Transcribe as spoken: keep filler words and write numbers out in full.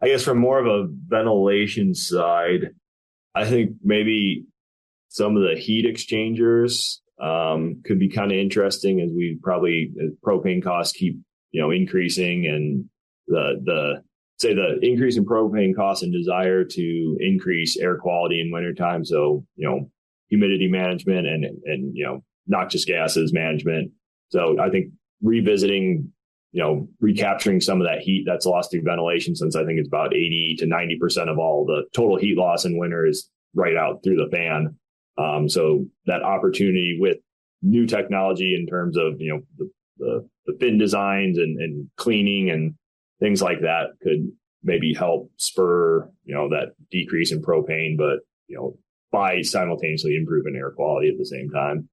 I guess from more of a ventilation side, I think maybe some of the heat exchangers um, could be kind of interesting, as we probably as propane costs keep, you know, increasing, and the the say the increase in propane costs and desire to increase air quality in wintertime. So, you know, humidity management and, and, you know, noxious gases management. So I think revisiting, you know, recapturing some of that heat that's lost through ventilation, since I think it's about eighty to ninety percent of all the total heat loss in winter is right out through the fan. Um, so that opportunity with new technology in terms of, you know, the, the, the fin designs and, and cleaning and things like that could maybe help spur, you know, that decrease in propane, but, you know, by simultaneously improving air quality at the same time.